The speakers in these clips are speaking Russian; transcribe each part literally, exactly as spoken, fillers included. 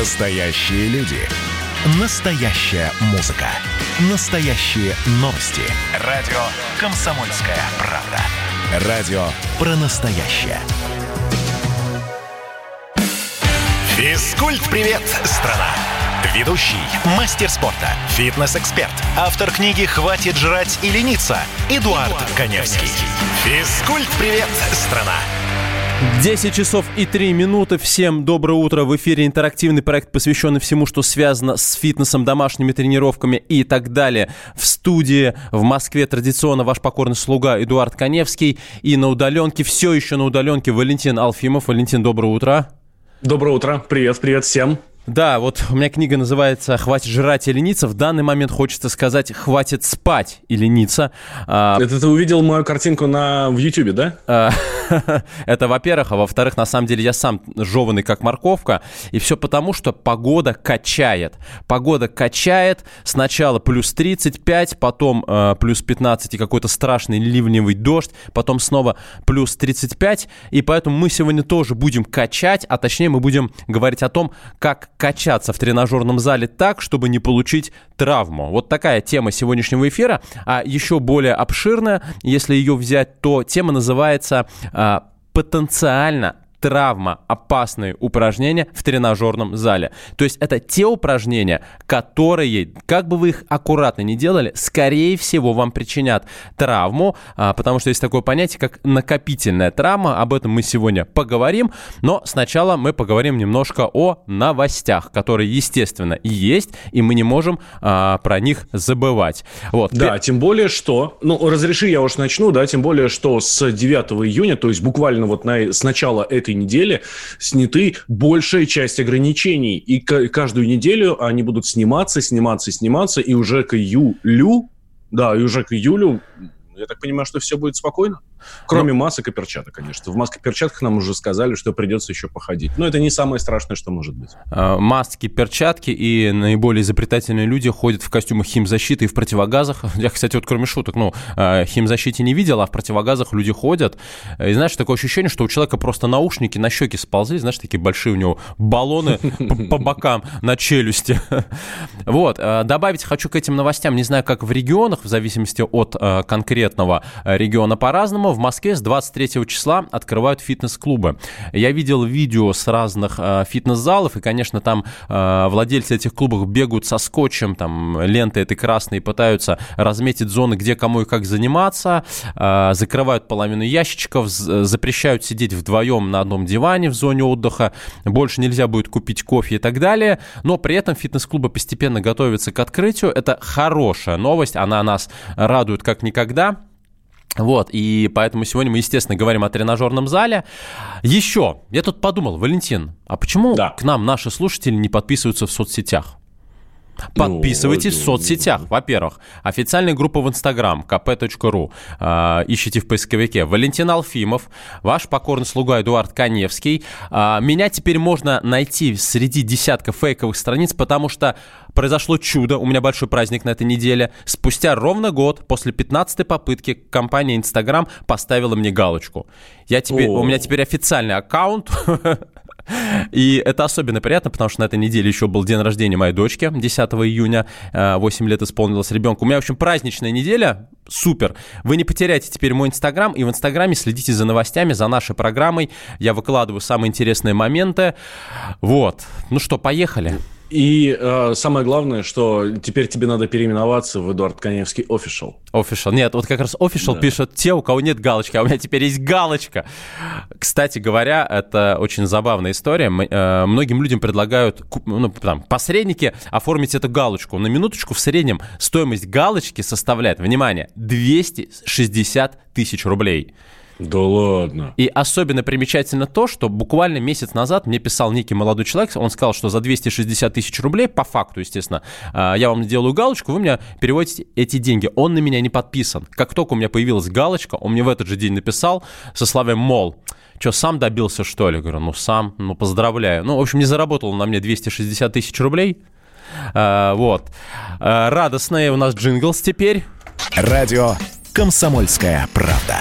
Настоящие люди. Настоящая музыка. Настоящие новости. Радио «Комсомольская правда». Радио про настоящее. Физкульт-привет, страна! Ведущий, мастер спорта, фитнес-эксперт, автор книги «Хватит жрать и лениться» Эдуард, Эдуард Каневский. Физкульт-привет, страна! десять часов и три минуты. Всем доброе утро. В эфире интерактивный проект, посвященный всему, что связано с фитнесом, домашними тренировками и так далее. В студии в Москве традиционно ваш покорный слуга Эдуард Каневский. И на удаленке, все еще на удаленке, Валентин Алфимов. Валентин, доброе утро. Доброе утро. Привет, привет всем. Да, вот у меня книга называется «Хватит жрать и лениться». В данный момент хочется сказать «Хватит спать и лениться». Это ты увидел мою картинку на... в Ютубе, да? Это во-первых. А во-вторых, на самом деле я сам жеванный как морковка. И все потому, что погода качает. Погода качает. Сначала плюс тридцать пять, потом э, плюс пятнадцать и какой-то страшный ливневый дождь. Потом снова плюс тридцать пять. И поэтому мы сегодня тоже будем качать. А точнее мы будем говорить о том, как качаться в тренажерном зале так, чтобы не получить травму. Вот такая тема сегодняшнего эфира. А еще более обширная, если ее взять, то тема называется а, «Потенциально травма опасные упражнения в тренажерном зале». То есть это те упражнения, которые, как бы вы их аккуратно ни делали, скорее всего вам причинят травму, потому что есть такое понятие, как накопительная травма. Об этом мы сегодня поговорим, но сначала мы поговорим немножко о новостях, которые, естественно, и есть, и мы не можем а, про них забывать. Вот. Да, тем более, что... Ну, разреши, я уж начну, да, тем более, что с девятого июня, то есть буквально вот на, с начала этой недели сняты большая часть ограничений, и к- каждую неделю они будут сниматься, сниматься, сниматься, и уже к июлю, да, и уже к июлю, я так понимаю, что все будет спокойно, кроме ну, масок и перчаток, конечно. В масках и перчатках нам уже сказали, что придется еще походить. Но это не самое страшное, что может быть. Маски, перчатки, и наиболее изобретательные люди ходят в костюмах химзащиты и в противогазах. Я, кстати, вот кроме шуток, ну, химзащиты не видел, а в противогазах люди ходят. И знаешь, такое ощущение, что у человека просто наушники на щеки сползли, знаешь, такие большие у него баллоны по бокам на челюсти. Вот. Добавить хочу к этим новостям, не знаю, как в регионах, в зависимости от конкретного региона по-разному. В Москве с двадцать третьего числа открывают фитнес-клубы. Я видел видео с разных э, фитнес-залов, и, конечно, там э, владельцы этих клубов бегают со скотчем, там, лентой этой красной, пытаются разметить зоны, где кому и как заниматься, э, закрывают половину ящичков, з- запрещают сидеть вдвоем на одном диване в зоне отдыха, больше нельзя будет купить кофе и так далее, но при этом фитнес-клубы постепенно готовятся к открытию. Это хорошая новость, она нас радует как никогда. Вот, и поэтому сегодня мы, естественно, говорим о тренажерном зале. Еще, я тут подумал, Валентин, а почему да. к нам наши слушатели не подписываются в соцсетях? Подписывайтесь ну, в соцсетях, ну, во-первых. Официальная группа в Инстаграм, kp.ru. Э, ищите в поисковике. Валентин Алфимов, ваш покорный слуга Эдуард Каневский. Э, меня теперь можно найти среди десятков фейковых страниц, потому что произошло чудо. У меня большой праздник на этой неделе. Спустя ровно год, после пятнадцатой попытки, компания Инстаграм поставила мне галочку. Я теперь, у меня теперь официальный аккаунт. И это особенно приятно, потому что на этой неделе еще был день рождения моей дочки, десятого июня, восемь лет исполнилось ребенку. У меня, в общем, праздничная неделя, супер. Вы не потеряете теперь мой Инстаграм, и в Инстаграме следите за новостями, за нашей программой. Я выкладываю самые интересные моменты. Вот, ну что, поехали. И э, самое главное, что теперь тебе надо переименоваться в Эдуард Каневский Official. Official. Нет, вот как раз Official да. пишут те, у кого нет галочки, а у меня теперь есть галочка. Кстати говоря, это очень забавная история. Мы, э, многим людям предлагают, ну, там, посредники оформить эту галочку. На минуточку в среднем стоимость галочки составляет, внимание, двести шестьдесят тысяч рублей. Да ладно. И особенно примечательно то, что буквально месяц назад мне писал некий молодой человек, он сказал, что за двести шестьдесят тысяч рублей, по факту, естественно, я вам делаю галочку, вы мне переводите эти деньги. Он на меня не подписан. Как только у меня появилась галочка, он мне в этот же день написал со словами, мол, что, сам добился, что ли? Говорю, ну сам, ну поздравляю. Ну, в общем, не заработал он на мне двести шестьдесят тысяч рублей. А, вот. А, радостный у нас джинглс теперь. Радио «Комсомольская правда».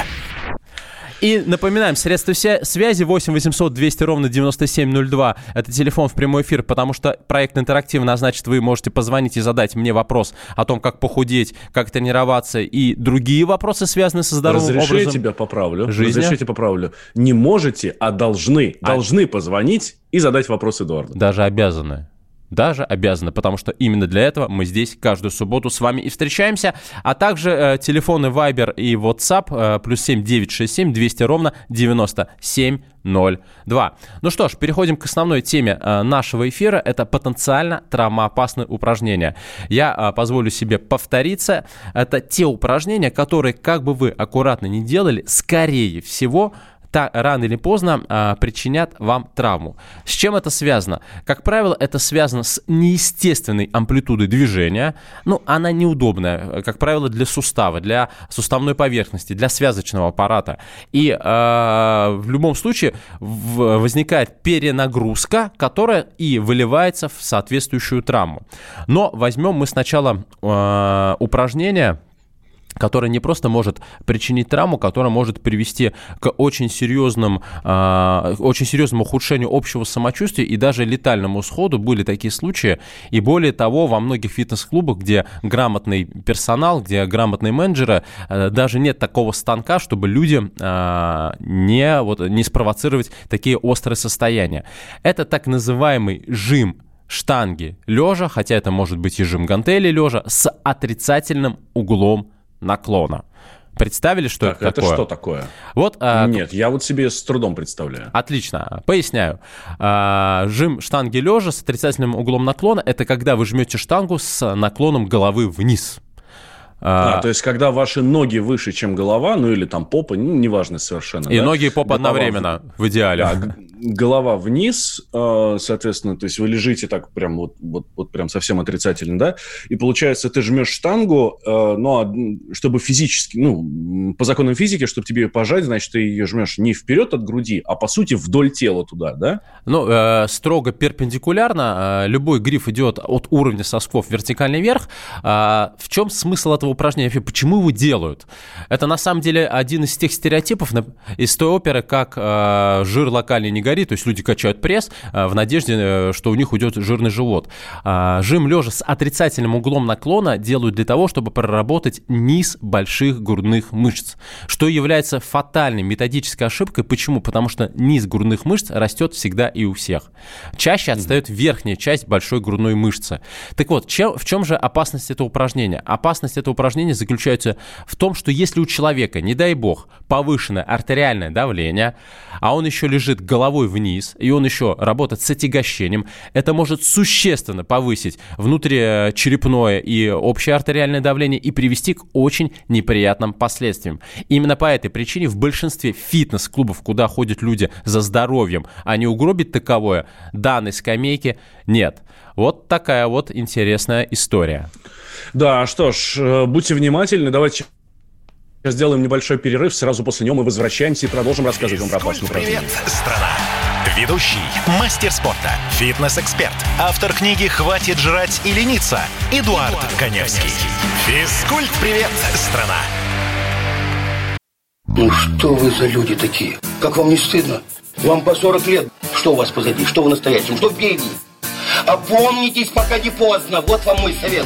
И напоминаем, средства связи восемь восемьсот двести ровно девяносто семь ноль два. Это телефон в прямой эфир, потому что проект интерактивно, а значит, вы можете позвонить и задать мне вопрос о том, как похудеть, как тренироваться и другие вопросы, связанные со здоровым Разреши образом. Разрешите, я тебя поправлю. Жизни. Разрешите, я тебя поправлю. Не можете, а должны. А... Должны позвонить и задать вопрос Эдуарду. Даже обязаны. Даже обязаны, потому что именно для этого мы здесь каждую субботу с вами и встречаемся. А также э, телефоны Viber и WhatsApp э, плюс семь девятьсот шестьдесят семь двести ровно девяносто семь ноль два. Ну что ж, переходим к основной теме э, нашего эфира. Это потенциально травмоопасные упражнения. Я э, позволю себе повториться. Это те упражнения, которые, как бы вы аккуратно ни делали, скорее всего... Та, рано или поздно а, причинят вам травму. С чем это связано? Как правило, это связано с неестественной амплитудой движения. Ну, она неудобная, как правило, для сустава, для суставной поверхности, для связочного аппарата. И а, в любом случае в, возникает перенагрузка, которая и выливается в соответствующую травму. Но возьмем мы сначала а, упражнение, которая не просто может причинить травму, которая может привести к очень серьезным, э, очень серьезному ухудшению общего самочувствия и даже летальному исходу. Были такие случаи. И более того, во многих фитнес-клубах, где грамотный персонал, где грамотные менеджеры, э, даже нет такого станка, чтобы люди э, не, вот, не спровоцировать такие острые состояния. Это так называемый жим штанги лежа, хотя это может быть и жим гантели лежа, с отрицательным углом наклона. Представили, что так, это, это такое? Это что такое? Вот, а... Нет, я вот себе с трудом представляю. Отлично, поясняю. А, жим штанги лежа с отрицательным углом наклона – это когда вы жмете штангу с наклоном головы вниз. А, а, то есть, когда ваши ноги выше, чем голова, ну или там попа, ну, неважно совершенно. И да? Ноги и попа голова одновременно, в, в идеале. Да, г- голова вниз, э, соответственно, то есть вы лежите так прям вот, вот, вот прям совсем отрицательно, да? И получается, ты жмешь штангу, э, ну, чтобы физически, ну, по законам физики, чтобы тебе ее пожать, значит, ты ее жмешь не вперед от груди, а по сути вдоль тела туда, да? Ну, э, строго перпендикулярно. Э, любой гриф идет от уровня сосков вертикально вверх. Э, в чем смысл этого упражнения, почему его делают? Это на самом деле один из тех стереотипов из той оперы, как э, жир локально не горит, то есть люди качают пресс э, в надежде, что у них уйдет жирный живот. Э, жим лежа с отрицательным углом наклона делают для того, чтобы проработать низ больших грудных мышц, что является фатальной методической ошибкой. Почему? Потому что низ грудных мышц растет всегда и у всех. Чаще отстает верхняя часть большой грудной мышцы. Так вот, чем, в чем же опасность этого упражнения? Опасность этого упражнение заключается в том, что если у человека, не дай бог, повышенное артериальное давление, а он еще лежит головой вниз, и он еще работает с отягощением, это может существенно повысить внутричерепное и общее артериальное давление и привести к очень неприятным последствиям. Именно по этой причине в большинстве фитнес-клубов, куда ходят люди за здоровьем, а не угробить таковое, данной скамейки нет. Вот такая вот интересная история. Да, что ж, будьте внимательны. Давайте сейчас сделаем небольшой перерыв. Сразу после него мы возвращаемся и продолжим рассказывать вам про опасную практику. Привет, страна. Ведущий, мастер спорта, фитнес-эксперт, автор книги «Хватит жрать и лениться» Эдуард, Эдуард Каневский. Физкульт-привет, страна. Ну что вы за люди такие? Как вам не стыдно? Вам по сорок лет. Что у вас позади? Что вы настоящем? Что в беге? Опомнитесь, пока не поздно. Вот вам мой совет.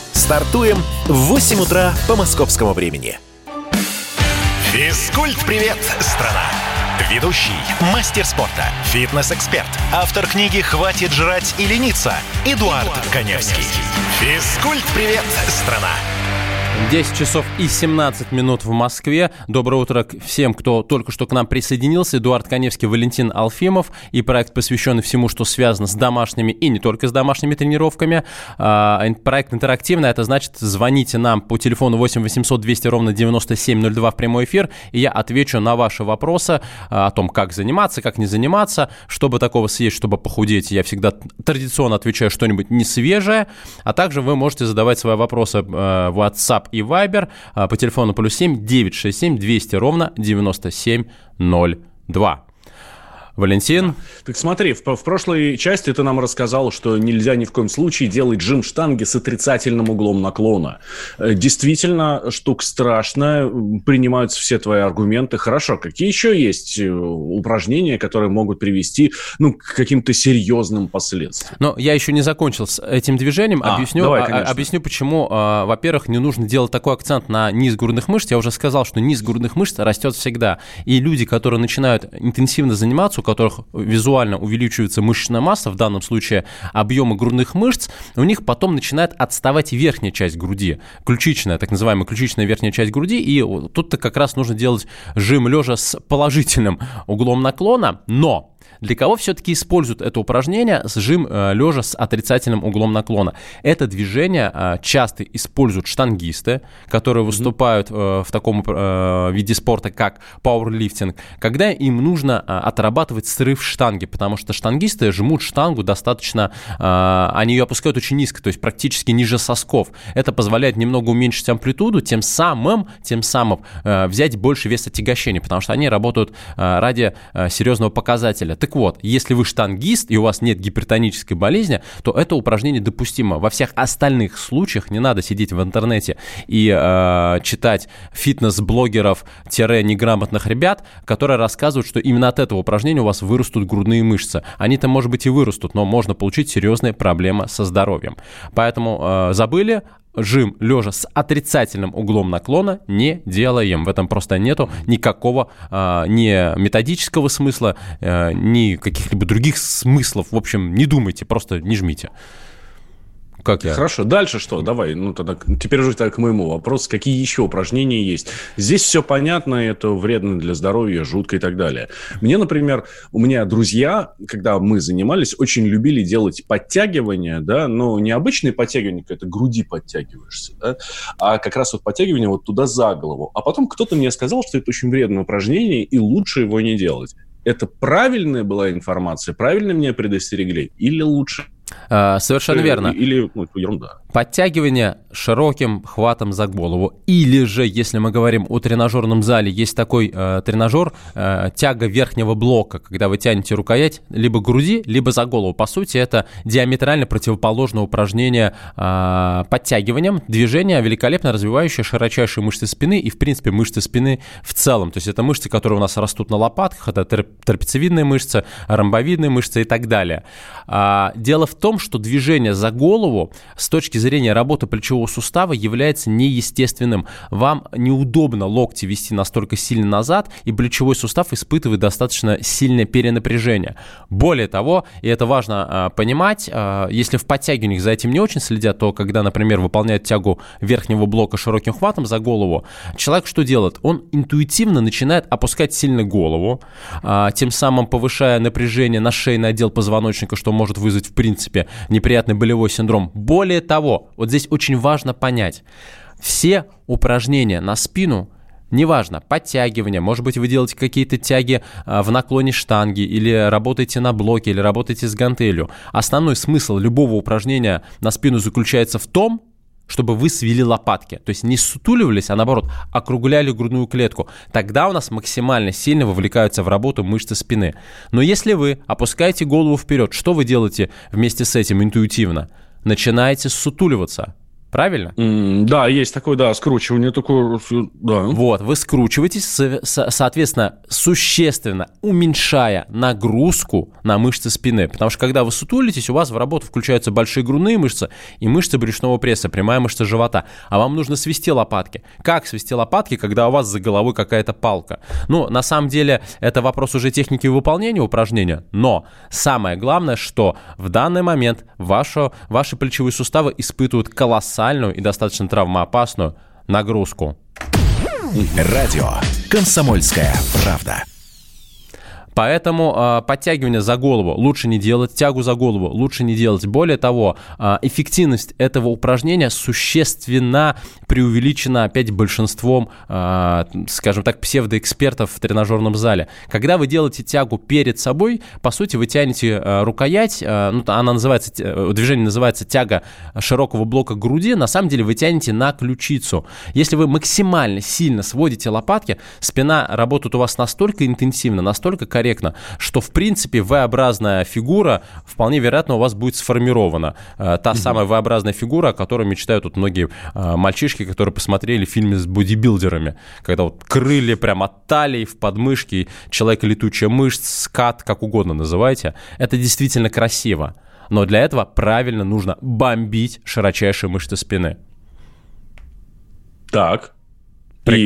Стартуем в восемь утра по московскому времени. Физкульт-привет, страна! Ведущий, мастер спорта, фитнес-эксперт, автор книги «Хватит жрать и лениться» Эдуард, Эдуард Каневский. Физкульт-привет, страна! десять часов и семнадцать минут в Москве. Доброе утро всем, кто только что к нам присоединился. Эдуард Каневский, Валентин Алфимов. И проект, посвященный всему, что связано с домашними и не только с домашними тренировками. Проект интерактивный. Это значит, звоните нам по телефону восемь восемьсот двести ровно девяносто семь ноль два в прямой эфир. И я отвечу на ваши вопросы о том, как заниматься, как не заниматься, чтобы такого съесть, чтобы похудеть. Я всегда традиционно отвечаю что-нибудь несвежее. А также вы можете задавать свои вопросы в WhatsApp и Вайбер по телефону плюс семь девятьсот шестьдесят семь двести ровно девяносто семь ноль два. Валентин? Так смотри, в, в прошлой части ты нам рассказал, что нельзя ни в коем случае делать жим штанги с отрицательным углом наклона. Действительно, штука страшная, принимаются все твои аргументы. Хорошо, какие еще есть упражнения, которые могут привести, ну, к каким-то серьезным последствиям? Но я еще не закончил с этим движением. А, объясню, давай, а, объясню, почему. А, во-первых, не нужно делать такой акцент на низ грудных мышц. Я уже сказал, что низ грудных мышц растет всегда. И люди, которые начинают интенсивно заниматься, у которых визуально увеличивается мышечная масса, в данном случае объемы грудных мышц, у них потом начинает отставать верхняя часть груди, ключичная, так называемая ключичная верхняя часть груди, и тут-то как раз нужно делать жим лежа с положительным углом наклона, но... Для кого все-таки используют это упражнение с жим лежа с отрицательным углом наклона? Это движение часто используют штангисты, которые выступают в таком виде спорта, как пауэрлифтинг, когда им нужно отрабатывать срыв штанги, потому что штангисты жмут штангу достаточно, они ее опускают очень низко, то есть практически ниже сосков. Это позволяет немного уменьшить амплитуду, тем самым, тем самым взять больше вес отягощения, потому что они работают ради серьезного показателя. Так вот, если вы штангист и у вас нет гипертонической болезни, то это упражнение допустимо. Во всех остальных случаях не надо сидеть в интернете и э, читать фитнес-блогеров-неграмотных ребят, которые рассказывают, что именно от этого упражнения у вас вырастут грудные мышцы. Они-то, может быть, и вырастут, но можно получить серьезные проблемы со здоровьем. Поэтому э, забыли. Жим лежа с отрицательным углом наклона не делаем. В этом просто нету никакого а, ни методического смысла, а, ни каких-либо других смыслов. В общем, не думайте, просто не жмите. Как я? Хорошо. Дальше что? Давай. Ну, тогда теперь уже к моему вопросу. Какие еще упражнения есть? Здесь все понятно. Это вредно для здоровья, жутко и так далее. Мне, например, у меня друзья, когда мы занимались, очень любили делать подтягивания, да, но не обычные подтягивания, когда ты груди подтягиваешься, да, а как раз вот подтягивания вот туда за голову. А потом кто-то мне сказал, что это очень вредное упражнение и лучше его не делать. Это правильная была информация? Правильно меня предостерегли? Или лучше? Совершенно или, верно. Или ну, ерунда. Подтягивание широким хватом за голову. Или же, если мы говорим о тренажерном зале, есть такой э, тренажер э, тяга верхнего блока, когда вы тянете рукоять либо груди, либо за голову. По сути, это диаметрально противоположное упражнение э, подтягиванием. Движение великолепно развивающее широчайшие мышцы спины и, в принципе, мышцы спины в целом. То есть это мышцы, которые у нас растут на лопатках, это трапециевидные мышцы, ромбовидные мышцы и так далее. Э, дело в В том, что движение за голову с точки зрения работы плечевого сустава является неестественным. Вам неудобно локти вести настолько сильно назад, и плечевой сустав испытывает достаточно сильное перенапряжение. Более того, и это важно а, понимать, а, если в подтягиваниях за этим не очень следят, то когда, например, выполняют тягу верхнего блока широким хватом за голову, человек что делает? Он интуитивно начинает опускать сильно голову, а, тем самым повышая напряжение на шейный отдел позвоночника, что может вызвать, в принципе, неприятный болевой синдром. Более того, вот здесь очень важно понять, все упражнения на спину, неважно, подтягивания, может быть, вы делаете какие-то тяги в наклоне штанги, или работаете на блоке, или работаете с гантелью. Основной смысл любого упражнения на спину заключается в том, чтобы вы свели лопатки. То есть не сутуливались, а наоборот округляли грудную клетку. Тогда у нас максимально сильно вовлекаются в работу мышцы спины. Но если вы опускаете голову вперед, что вы делаете вместе с этим интуитивно? Начинаете сутуливаться. Правильно? Mm, да, есть такое, да, скручивание такое, да. Вот, вы скручиваетесь, со- со- соответственно, существенно уменьшая нагрузку на мышцы спины, потому что когда вы сутулитесь, у вас в работу включаются большие грудные мышцы и мышцы брюшного пресса, прямая мышца живота, а вам нужно свести лопатки. Как свести лопатки, когда у вас за головой какая-то палка? Ну, на самом деле, это вопрос уже техники выполнения упражнения, но самое главное, что в данный момент ваши, ваши плечевые суставы испытывают колоссальную и достаточно травмоопасную нагрузку. Радио «Комсомольская правда». Поэтому э, подтягивание за голову лучше не делать, тягу за голову лучше не делать. Более того, э, эффективность этого упражнения существенно преувеличена опять большинством, э, скажем так, псевдоэкспертов в тренажерном зале. Когда вы делаете тягу перед собой, по сути, вы тянете э, рукоять, э, ну, она называется, э, движение называется тяга широкого блока груди, на самом деле вы тянете на ключицу. Если вы максимально сильно сводите лопатки, спина работает у вас настолько интенсивно, настолько корректно, корректно, что, в принципе, V-образная фигура вполне вероятно у вас будет сформирована. Та mm-hmm. самая V-образная фигура, о которой мечтают вот многие э, мальчишки, которые посмотрели фильмы с бодибилдерами, когда вот крылья прям от талии в подмышке, человек-летучая мышца, скат, как угодно называйте. Это действительно красиво, но для этого правильно нужно бомбить широчайшие мышцы спины. Так, при...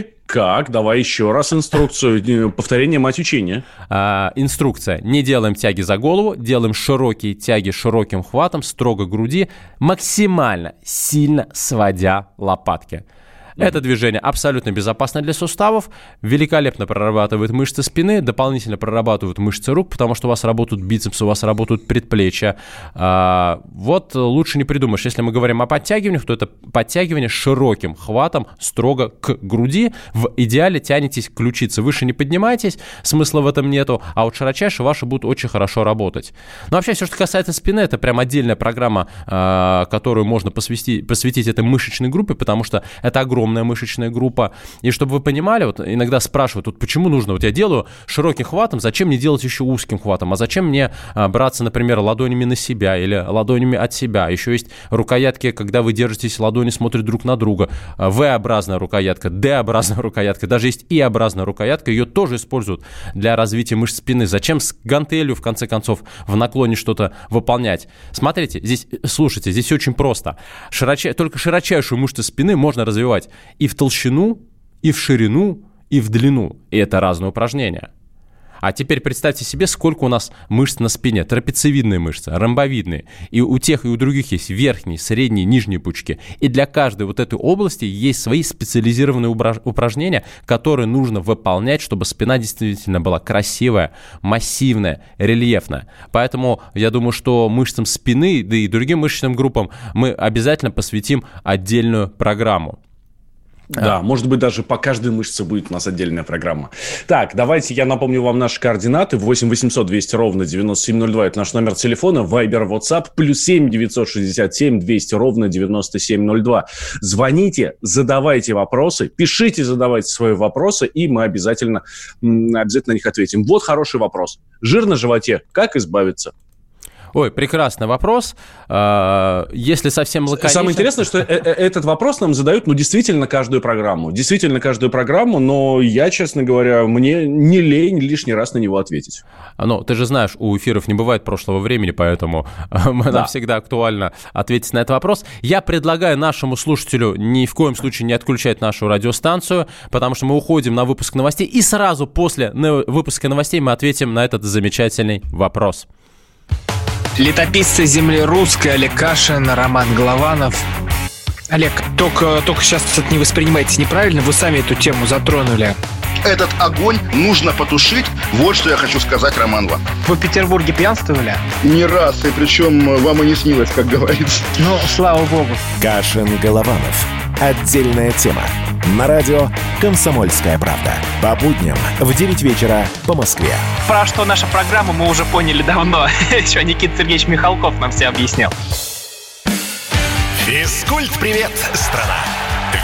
и... Как? Давай еще раз инструкцию. Повторение мать учения. А, инструкция. Не делаем тяги за голову, делаем широкие тяги широким хватом, строго груди, максимально сильно сводя лопатки. Это движение абсолютно безопасно для суставов, великолепно прорабатывает мышцы спины, дополнительно прорабатывают мышцы рук, потому что у вас работают бицепсы, у вас работают предплечья. Вот лучше не придумаешь. Если мы говорим о подтягиваниях, то это подтягивание широким хватом строго к груди. В идеале тянетесь к ключице. Выше не поднимайтесь, смысла в этом нету, а вот широчайшие ваши будут очень хорошо работать. Но вообще все, что касается спины, это прям отдельная программа, которую можно посвятить, посвятить этой мышечной группе, потому что это огромное огромная мышечная группа. И чтобы вы понимали, вот иногда спрашивают, вот почему нужно, вот я делаю широким хватом, зачем мне делать еще узким хватом, а зачем мне а, браться, например, ладонями на себя или ладонями от себя. Еще есть рукоятки, когда вы держитесь, ладони смотрят друг на друга. V-образная рукоятка, D-образная рукоятка, даже есть E-образная рукоятка, ее тоже используют для развития мышц спины. Зачем с гантелью, в конце концов, в наклоне что-то выполнять? Смотрите, здесь, слушайте, здесь очень просто. Широчай, только широчайшую мышцу спины можно развивать и в толщину, и в ширину, и в длину. И это разные упражнения. А теперь представьте себе, сколько у нас мышц на спине. Трапециевидные мышцы, ромбовидные. И у тех, и у других есть верхние, средние, нижние пучки. И для каждой вот этой области есть свои специализированные упражнения, которые нужно выполнять, чтобы спина действительно была красивая, массивная, рельефная. Поэтому я думаю, что мышцам спины, да и другим мышечным группам мы обязательно посвятим отдельную программу. Да, а. может быть, даже по каждой мышце будет у нас отдельная программа. Так, давайте я напомню вам наши координаты. восемь восемьсот двести ровно девяносто семь ноль два. Это наш номер телефона. Вайбер, WhatsApp. Плюс семь девятьсот шестьдесят семь двести ровно девяносто семь ноль два. Звоните, задавайте вопросы. Пишите, задавайте свои вопросы. И мы обязательно, обязательно на них ответим. Вот хороший вопрос. Жир на животе. Как избавиться? Ой, прекрасный вопрос. Если совсем лаконично... Самое интересное, что этот вопрос нам задают, ну, действительно каждую программу. Действительно каждую программу, но я, честно говоря, мне не лень лишний раз на него ответить. Ну, ты же знаешь, у эфиров не бывает прошлого времени, поэтому да. нам всегда актуально ответить на этот вопрос. Я предлагаю нашему слушателю ни в коем случае не отключать нашу радиостанцию, потому что мы уходим на выпуск новостей, и сразу после выпуска новостей мы ответим на этот замечательный вопрос. Летописцы земли русской Олег Кашин, Роман Голованов. Олег, только, только сейчас это не воспринимайте неправильно, вы сами эту тему затронули. Этот огонь нужно потушить. Вот что я хочу сказать, Роман, вам. Вы в Петербурге пьянствовали? Не раз, и причем вам и не снилось, как говорится. Ну, слава богу. Кашин-Голованов. Отдельная тема. На радио «Комсомольская правда». По будням в девять вечера по Москве. Про что наша программа мы уже поняли давно. Еще Никита Сергеевич Михалков нам все объяснял. Физкульт-привет, страна!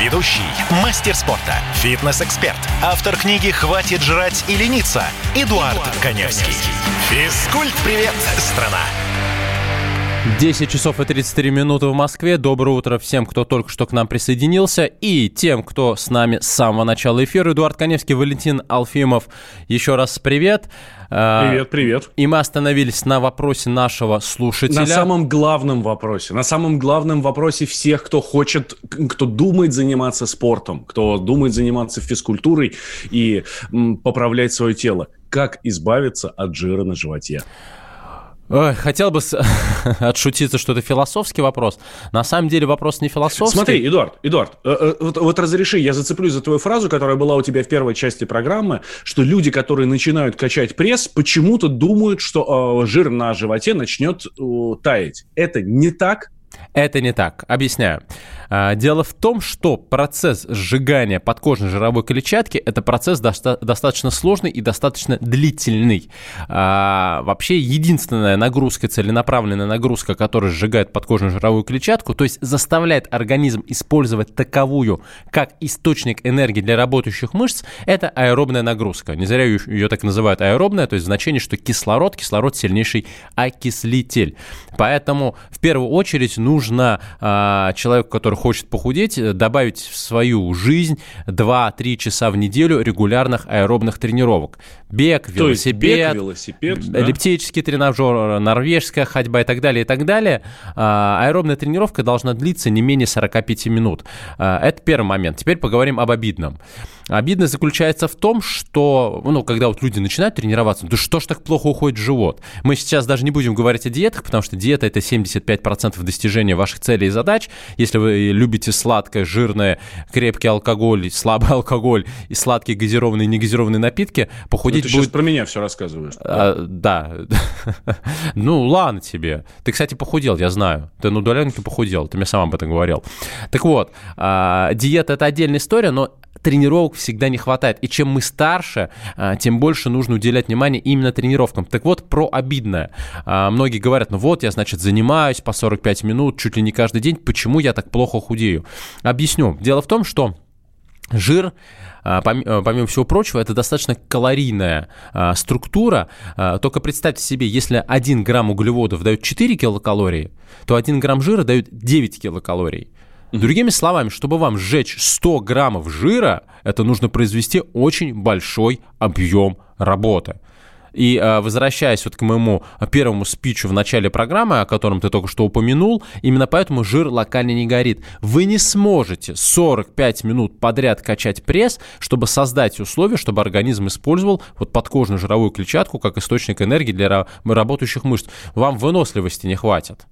Ведущий, мастер спорта, фитнес-эксперт, автор книги «Хватит жрать и лениться» Эдуард, Эдуард Каневский. Физкульт-привет, страна! десять часов и тридцать три минуты в Москве. Доброе утро всем, кто только что к нам присоединился, и тем, кто с нами с самого начала эфира. Эдуард Каневский, Валентин Алфимов. Еще раз привет. Привет, привет. И мы остановились на вопросе нашего слушателя. На самом главном вопросе. На самом главном вопросе всех, кто хочет, кто думает заниматься спортом, кто думает заниматься физкультурой и м, поправлять свое тело. Как избавиться от жира на животе? Ой, хотел бы с... отшутиться, что это философский вопрос. На самом деле вопрос не философский. Смотри, Эдуард, Эдуард, э, вот, вот разреши, я зацеплюсь за твою фразу, которая была у тебя в первой части программы, что люди, которые начинают качать пресс, почему-то думают, что э, жир на животе начнет э, таять. Это не так? Это не так. Объясняю. Дело в том, что процесс сжигания подкожной жировой клетчатки – это процесс доста- достаточно сложный и достаточно длительный. А, вообще, единственная нагрузка, целенаправленная нагрузка, которая сжигает подкожную жировую клетчатку, то есть заставляет организм использовать таковую как источник энергии для работающих мышц, это аэробная нагрузка. Не зря ее, ее так называют аэробная, то есть значение, что кислород, кислород – сильнейший окислитель. Поэтому, в первую очередь, нужно а, человеку, который хочет похудеть, добавить в свою жизнь два-три часа в неделю регулярных аэробных тренировок. Бег, велосипед, бег, велосипед эллиптический да? тренажер, норвежская ходьба и так далее, и так далее. Аэробная тренировка должна длиться не менее сорок пять минут. Это первый момент. Теперь поговорим об обидном. Обидность заключается в том, что, ну, когда вот люди начинают тренироваться, да что ж так плохо уходит живот? Мы сейчас даже не будем говорить о диетах, потому что диета – это семьдесят пять процентов достижения ваших целей и задач. Если вы любите сладкое, жирное, крепкий алкоголь, слабый алкоголь и сладкие газированные и негазированные напитки, похудеть будет... Ты сейчас про меня все рассказываешь. А, да. Ну, ладно тебе. Ты, кстати, похудел, я знаю. Ты на удаленке похудел, ты мне сам об этом говорил. Так вот, диета – это отдельная история, но... тренировок всегда не хватает. И чем мы старше, тем больше нужно уделять внимание именно тренировкам. Так вот, про обидное. Многие говорят, ну вот, я, значит, занимаюсь по сорок пять минут, чуть ли не каждый день. Почему я так плохо худею? Объясню. Дело в том, что жир, помимо всего прочего, это достаточно калорийная структура. Только представьте себе, если один грамм углеводов дает четыре килокалории, то один грамм жира дает девять килокалорий. Другими словами, чтобы вам сжечь сто граммов жира, это нужно произвести очень большой объем работы. И возвращаясь вот к моему первому спичу в начале программы, о котором ты только что упомянул, именно поэтому жир локально не горит. Вы не сможете сорок пять минут подряд качать пресс, чтобы создать условия, чтобы организм использовал вот подкожную жировую клетчатку как источник энергии для работающих мышц. Вам выносливости не хватит.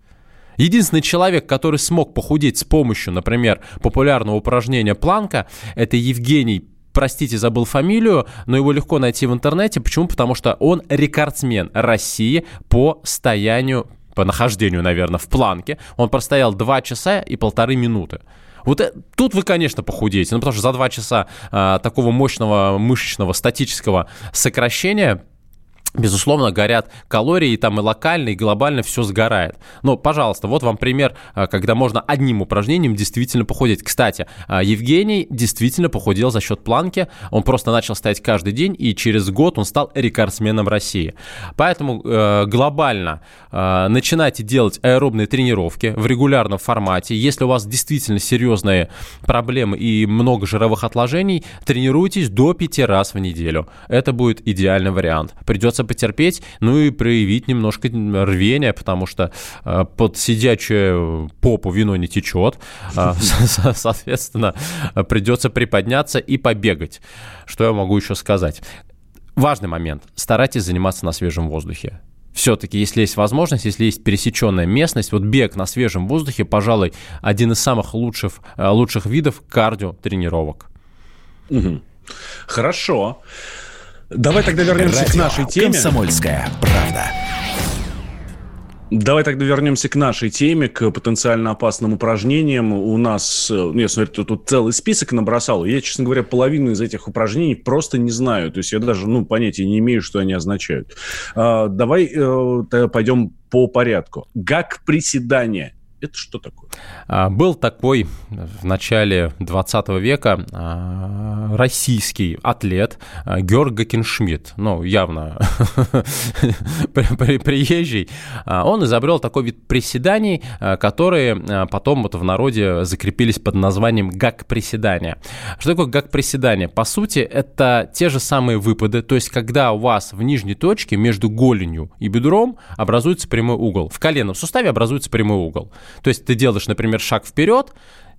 Единственный человек, который смог похудеть с помощью, например, популярного упражнения планка, это Евгений, простите, забыл фамилию, но его легко найти в интернете. Почему? Потому что он рекордсмен России по стоянию, по нахождению, наверное, в планке. Он простоял два часа и полторы минуты. Вот это, тут вы, конечно, похудеете, ну, потому что за два часа а, такого мощного мышечного статического сокращения, безусловно, горят калории, и там и локально, и глобально все сгорает. Но, пожалуйста, вот вам пример, когда можно одним упражнением действительно похудеть. Кстати, Евгений действительно похудел за счет планки. Он просто начал стоять каждый день, и через год он стал рекордсменом России. Поэтому э, глобально э, начинайте делать аэробные тренировки в регулярном формате. Если у вас действительно серьезные проблемы и много жировых отложений, тренируйтесь до пяти раз в неделю. Это будет идеальный вариант. Придется потерпеть, ну и проявить немножко рвения, потому что э, под сидячую попу вино не течет, э, соответственно, придется приподняться и побегать. Что я могу еще сказать? Важный момент. Старайтесь заниматься на свежем воздухе. Все-таки, если есть возможность, если есть пересеченная местность, вот бег на свежем воздухе, пожалуй, один из самых лучших, лучших видов кардиотренировок. Угу. Хорошо. Давай тогда вернемся Радио к нашей теме. Комсомольская правда. Давай тогда вернемся к нашей теме, к потенциально опасным упражнениям. У нас, я смотрю, тут целый список набросал. Я, честно говоря, половину из этих упражнений просто не знаю. То есть я даже, ну, понятия не имею, что они означают. Давай пойдем по порядку. Как приседание. Это что такое? Был такой в начале двадцатого века российский атлет Георг Гоккеншмидт. Ну, явно приезжий. Он изобрел такой вид приседаний, которые потом вот в народе закрепились под названием гак-приседания. Что такое гак-приседание? По сути, это те же самые выпады. То есть, когда у вас в нижней точке между голенью и бедром образуется прямой угол. В коленном суставе образуется прямой угол. То есть ты делаешь, например, шаг вперед.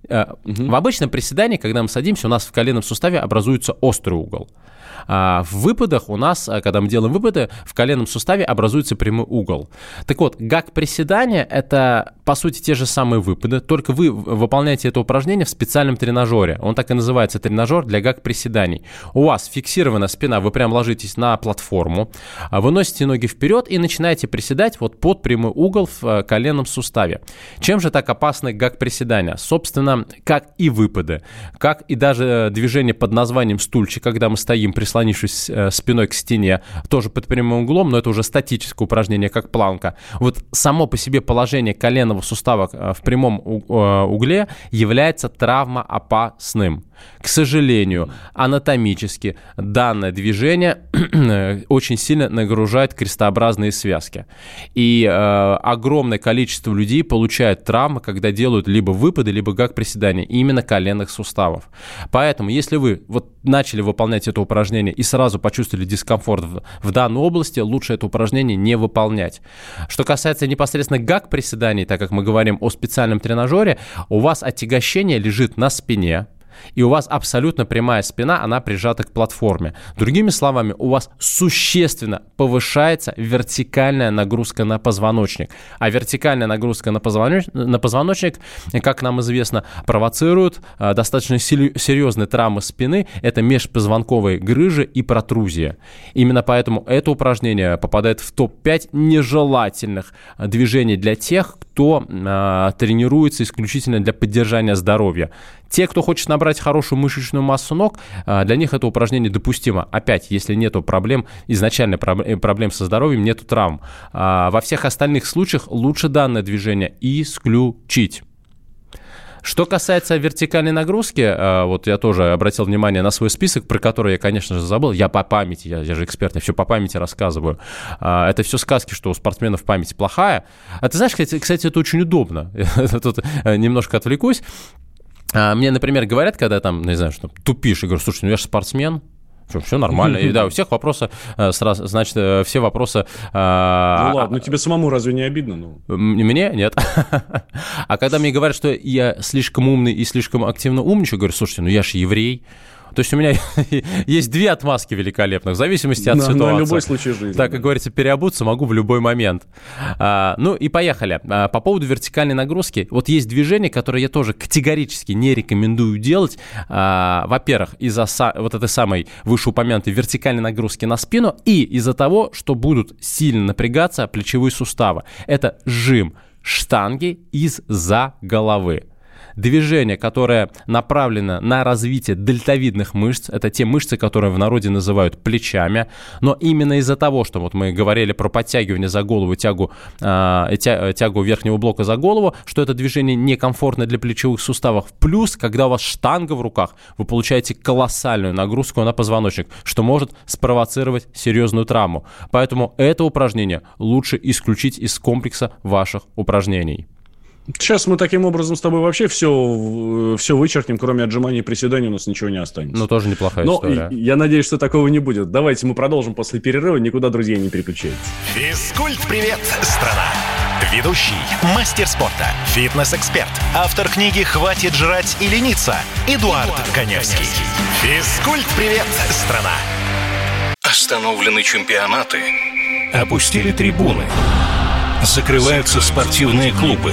В обычном приседании, когда мы садимся, у нас в коленном суставе образуется острый угол. А в выпадах у нас, когда мы делаем выпады, в коленном суставе образуется прямой угол. Так вот, гак-приседания – это, по сути, те же самые выпады, только вы выполняете это упражнение в специальном тренажере. Он так и называется – тренажер для гак-приседаний. У вас фиксирована спина, вы прям ложитесь на платформу, выносите ноги вперед и начинаете приседать вот под прямой угол в коленном суставе. Чем же так опасны гак-приседания? Собственно, как и выпады, как и даже движение под названием стульчик, когда мы стоим, прислонившись спиной к стене, тоже под прямым углом, но это уже статическое упражнение, как планка. Вот само по себе положение коленного сустава в прямом угле является травмоопасным. К сожалению, анатомически данное движение очень сильно нагружает крестообразные связки. И э, огромное количество людей получает травмы, когда делают либо выпады, либо гак-приседания именно коленных суставов. Поэтому, если вы вот начали выполнять это упражнение и сразу почувствовали дискомфорт в, в данной области, лучше это упражнение не выполнять. Что касается непосредственно гак-приседаний, так как мы говорим о специальном тренажере, у вас отягощение лежит на спине, и у вас абсолютно прямая спина, она прижата к платформе. Другими словами, у вас существенно повышается вертикальная нагрузка на позвоночник. А вертикальная нагрузка на позвоночник, на позвоночник, как нам известно, провоцирует достаточно серьезные травмы спины. Это межпозвонковые грыжи и протрузия. Именно поэтому это упражнение попадает в топ пять нежелательных движений для тех, кто тренируется исключительно для поддержания здоровья. Те, кто хочет набрать хорошую мышечную массу ног, для них это упражнение допустимо. Опять, если нету проблем, изначально проблем со здоровьем, нету травм. Во всех остальных случаях лучше данное движение исключить. Что касается вертикальной нагрузки, вот я тоже обратил внимание на свой список, про который я, конечно же, забыл. Я по памяти, я же эксперт, я все по памяти рассказываю. Это все сказки, что у спортсменов память плохая. А ты знаешь, кстати, это очень удобно. Я тут немножко отвлекусь. Мне, например, говорят, когда там, не знаю, что тупишь, я говорю, слушай, ну я же спортсмен. Что, все нормально. И да, у всех вопросы, сразу, значит, все вопросы... Ну а... ладно, ну тебе самому разве не обидно? Ну? Мне? Нет. А когда мне говорят, что я слишком умный и слишком активно умничаю, говорю, слушайте, ну я же еврей. То есть у меня есть две отмазки великолепных, в зависимости от на, ситуации. На любой случай жизни. Так, как говорится, переобуться могу в любой момент. А, ну и поехали. А, по поводу вертикальной нагрузки. Вот есть движение, которое я тоже категорически не рекомендую делать. А, во-первых, из-за са- вот этой самой вышеупомянутой вертикальной нагрузки на спину и из-за того, что будут сильно напрягаться плечевые суставы. Это жим штанги из-за головы. Движение, которое направлено на развитие дельтовидных мышц, это те мышцы, которые в народе называют плечами, но именно из-за того, что вот мы говорили про подтягивание за голову, тягу, э, тя, тягу верхнего блока за голову, что это движение некомфортно для плечевых суставов. Плюс, когда у вас штанга в руках, вы получаете колоссальную нагрузку на позвоночник, что может спровоцировать серьезную травму. Поэтому это упражнение лучше исключить из комплекса ваших упражнений. Сейчас мы таким образом с тобой вообще все, все вычеркнем, кроме отжиманий и приседаний у нас ничего не останется. Ну, тоже неплохая Но история. Но я надеюсь, что такого не будет. Давайте мы продолжим после перерыва, никуда, друзья, не переключайтесь. Физкульт-привет, страна! Ведущий, мастер спорта, фитнес-эксперт, автор книги «Хватит жрать и лениться» Эдуард, Эдуард Каневский. Физкульт-привет, страна! Остановлены чемпионаты, опустили трибуны, закрываются спортивные клубы.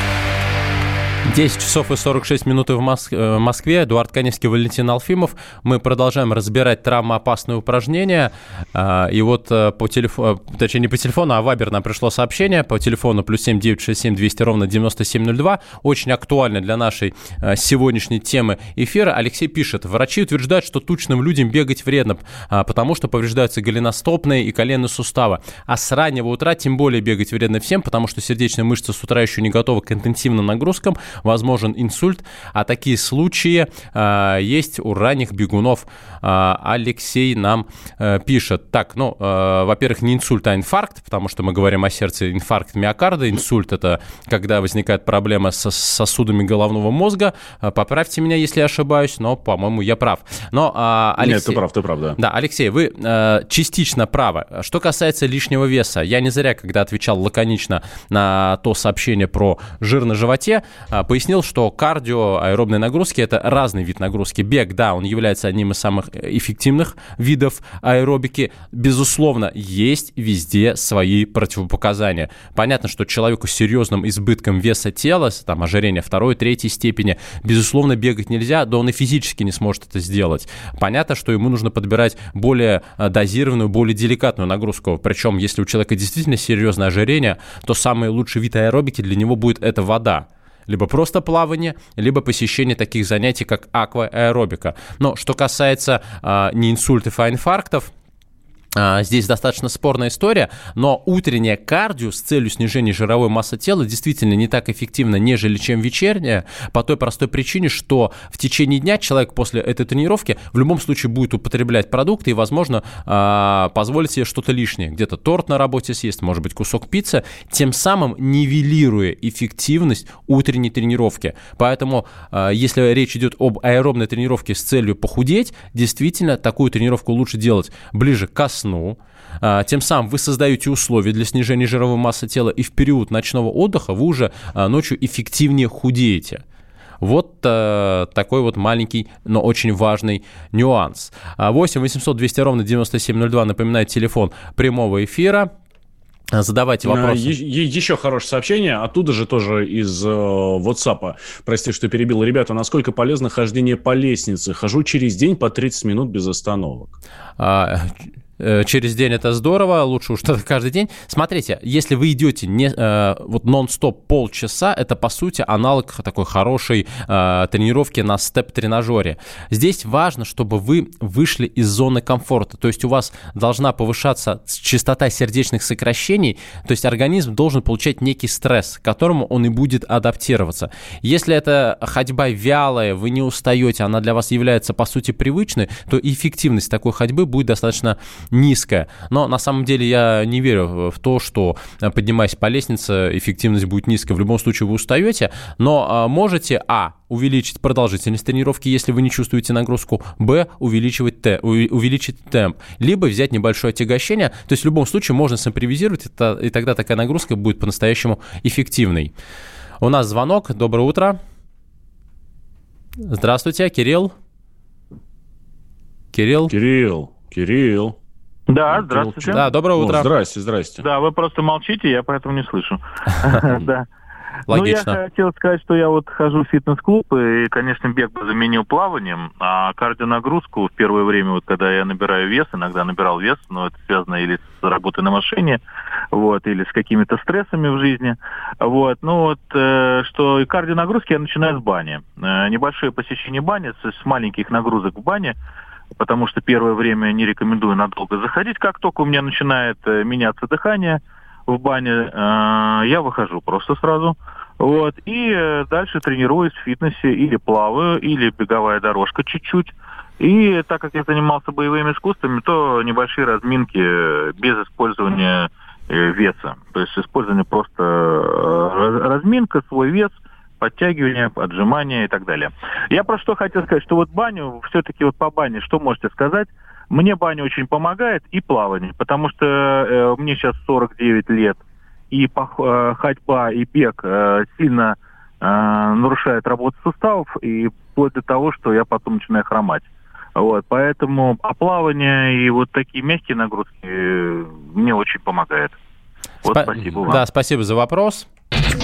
десять часов и сорок шесть минут в Москве. Эдуард Каневский, Валентин Алфимов. Мы продолжаем разбирать травмоопасные упражнения. И вот по телефону, точнее не по телефону, а Вайбер нам пришло сообщение по телефону плюс семь девятьсот шестьдесят семь двести ровно девяносто семь ноль два. Очень актуально для нашей сегодняшней темы эфира. Алексей пишет: врачи утверждают, что тучным людям бегать вредно, потому что повреждаются голеностопные и коленные суставы. А с раннего утра тем более бегать вредно всем, потому что сердечная мышца с утра еще не готова к интенсивным нагрузкам. Возможен инсульт, а такие случаи э, есть у ранних бегунов. Э, Алексей нам э, пишет. Так, ну, э, во-первых, не инсульт, а инфаркт, потому что мы говорим о сердце, инфаркт миокарда. Инсульт – это когда возникает проблема с сосудами головного мозга. Поправьте меня, если я ошибаюсь, но, по-моему, я прав. Но, э, Алексей... Нет, ты прав, ты прав, да. Да, Алексей, вы э, частично правы. Что касается лишнего веса, я не зря, когда отвечал лаконично на то сообщение про жир на животе, пояснил, что кардио, аэробные нагрузки – это разный вид нагрузки. Бег, да, он является одним из самых эффективных видов аэробики. Безусловно, есть везде свои противопоказания. Понятно, что человеку с серьезным избытком веса тела, там, ожирение второй, третьей степени, безусловно, бегать нельзя, да он и физически не сможет это сделать. Понятно, что ему нужно подбирать более дозированную, более деликатную нагрузку. Причем, если у человека действительно серьезное ожирение, то самый лучший вид аэробики для него будет – это вода. Либо просто плавание, либо посещение таких занятий, как аквааэробика. Но что касается э, не инсультов, а инфарктов, здесь достаточно спорная история, но утреннее кардио с целью снижения жировой массы тела действительно не так эффективно, нежели чем вечернее, по той простой причине, что в течение дня человек после этой тренировки в любом случае будет употреблять продукты и, возможно, позволит себе что-то лишнее. Где-то торт на работе съесть, может быть, кусок пиццы, тем самым нивелируя эффективность утренней тренировки. Поэтому, если речь идет об аэробной тренировке с целью похудеть, действительно, такую тренировку лучше делать ближе к сну. Сну. Тем самым вы создаете условия для снижения жировой массы тела, и в период ночного отдыха вы уже ночью эффективнее худеете. Вот э, такой вот маленький, но очень важный нюанс. восемь восемьсот двести ровно девяносто семь ноль два, напоминаю, телефон прямого эфира. Задавайте вопросы. Е- еще хорошее сообщение, оттуда же тоже из э, WhatsApp. Прости, что перебил. Ребята, насколько полезно хождение по лестнице? Хожу через день по тридцать минут без остановок. А... Через день это здорово, лучше уж каждый день. Смотрите, если вы идете не, э, вот нон-стоп полчаса, это, по сути, аналог такой хорошей э, тренировки на степ-тренажере. Здесь важно, чтобы вы вышли из зоны комфорта. То есть у вас должна повышаться частота сердечных сокращений, то есть организм должен получать некий стресс, к которому он и будет адаптироваться. Если эта ходьба вялая, вы не устаете, она для вас является, по сути, привычной, то эффективность такой ходьбы будет достаточно низкая. Но на самом деле я не верю в то, что, поднимаясь по лестнице, эффективность будет низкая. В любом случае вы устаете, но можете а. увеличить продолжительность тренировки, если вы не чувствуете нагрузку, б. увеличивать т, увеличить темп, либо взять небольшое отягощение. То есть в любом случае можно симпровизировать, и тогда такая нагрузка будет по-настоящему эффективной. У нас звонок. Доброе утро. Здравствуйте, Кирилл. Кирилл. Кирилл. Кирилл. Да, здравствуйте. Да, доброе утро. О, здрасте, здрасте. Да, вы просто молчите, я поэтому не слышу. Да. Логично. Ну, я хотел сказать, что я вот хожу в фитнес-клуб, и, конечно, бег бы заменил плаванием, а кардионагрузку в первое время, вот когда я набираю вес, иногда набирал вес, но это связано или с работой на машине, вот, или с какими-то стрессами в жизни, вот, ну вот, э, что и кардионагрузки я начинаю с бани. Э, небольшое посещение бани, с, с маленьких нагрузок в бане, потому что первое время не рекомендую надолго заходить. Как только у меня начинает меняться дыхание в бане, э, я выхожу просто сразу. Вот. И дальше тренируюсь в фитнесе, или плаваю, или беговая дорожка чуть-чуть. И так как я занимался боевыми искусствами, то небольшие разминки без использования веса. То есть использование просто разминка, свой вес, подтягивания, отжимания и так далее. Я про что хотел сказать, что вот баню, все-таки вот по бане, что можете сказать? Мне баня очень помогает, и плавание, потому что э, мне сейчас сорок девять лет, и по, э, ходьба, и бег э, сильно э, нарушает работу суставов, и вплоть до того, что я потом начинаю хромать. Вот, поэтому а плавание и вот такие мягкие нагрузки э, мне очень помогают. Вот, Спа- спасибо вам. Да, спасибо за вопрос.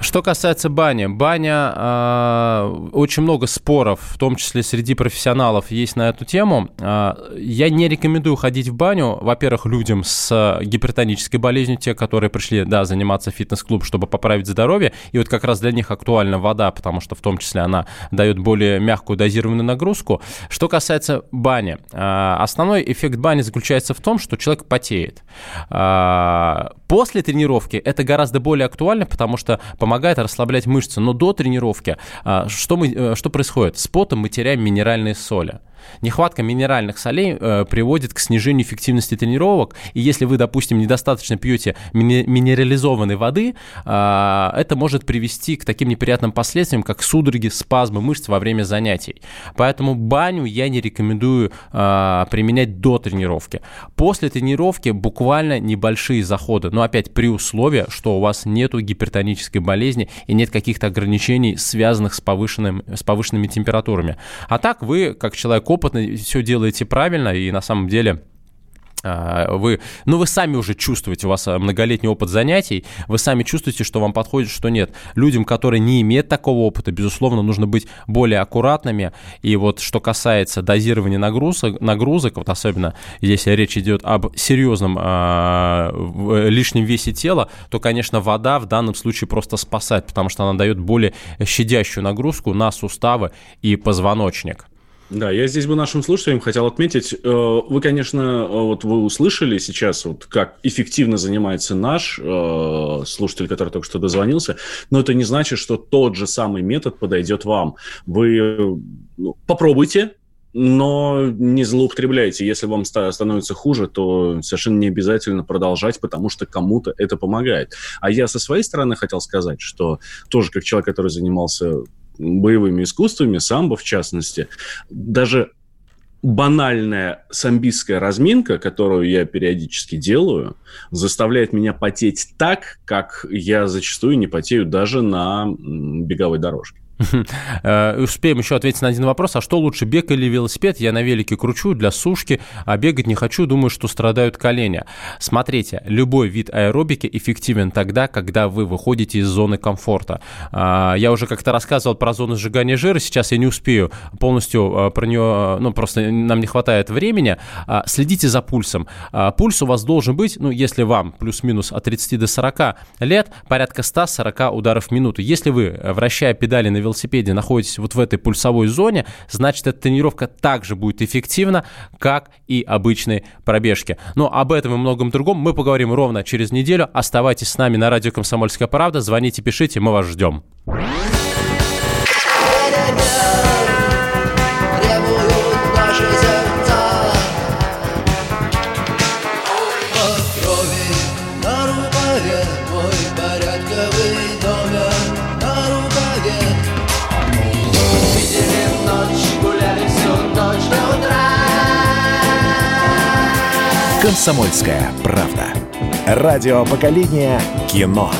Что касается бани. Баня, э, очень много споров, в том числе среди профессионалов, есть на эту тему. Э, я не рекомендую ходить в баню, во-первых, людям с гипертонической болезнью, те, которые пришли, да, заниматься в фитнес-клуб, чтобы поправить здоровье. И вот как раз для них актуальна вода, потому что в том числе она дает более мягкую дозированную нагрузку. Что касается бани. Э, основной эффект бани заключается в том, что человек потеет. Э, после тренировки это гораздо более актуально, потому что помогает расслаблять мышцы. Но до тренировки что, мы, что происходит? С потом мы теряем минеральные соли. Нехватка минеральных солей э, приводит к снижению эффективности тренировок. И если вы, допустим, недостаточно пьете ми- минерализованной воды, э, это может привести к таким неприятным последствиям, как судороги, спазмы мышц во время занятий. Поэтому баню я не рекомендую э, применять до тренировки. После тренировки буквально небольшие заходы. Но опять при условии, что у вас нет гипертонической болезни и нет каких-то ограничений, связанных с, повышенным, с повышенными температурами. А так вы, как человек опытный, все делаете правильно, и на самом деле вы, ну, вы сами уже чувствуете, у вас многолетний опыт занятий, вы сами чувствуете, что вам подходит, что нет. Людям, которые не имеют такого опыта, безусловно, нужно быть более аккуратными. И вот что касается дозирования нагрузок, нагрузок вот особенно если речь идет об серьезном э, лишнем весе тела, то, конечно, вода в данном случае просто спасает, потому что она дает более щадящую нагрузку на суставы и позвоночник. Да, я здесь бы нашим слушателям хотел отметить, вы, конечно, вот вы услышали сейчас, вот как эффективно занимается наш слушатель, который только что дозвонился, но это не значит, что тот же самый метод подойдет вам. Вы попробуйте, но не злоупотребляйте. Если вам становится хуже, то совершенно не обязательно продолжать, потому что кому-то это помогает. А я со своей стороны хотел сказать, что тоже как человек, который занимался боевыми искусствами, самбо в частности, даже банальная самбистская разминка, которую я периодически делаю, заставляет меня потеть так, как я зачастую не потею даже на беговой дорожке. Успеем еще ответить на один вопрос. А что лучше, бег или велосипед? Я на велике кручу для сушки, а бегать не хочу, думаю, что страдают колени. Смотрите, любой вид аэробики эффективен тогда, когда вы выходите из зоны комфорта. Я уже как-то рассказывал про зону сжигания жира, сейчас я не успею полностью про нее, ну, просто нам не хватает времени. Следите за пульсом. Пульс у вас должен быть, ну, если вам плюс-минус от тридцати до сорока лет, порядка ста сорока ударов в минуту. Если вы, вращая педали на велосипеде, велосипеде находитесь вот в этой пульсовой зоне, значит, эта тренировка также будет эффективна, как и обычные пробежки. Но об этом и многом другом мы поговорим ровно через неделю. Оставайтесь с нами на радио «Комсомольская правда». Звоните, пишите, мы вас ждем. «Комсомольская правда». Радио поколения кино.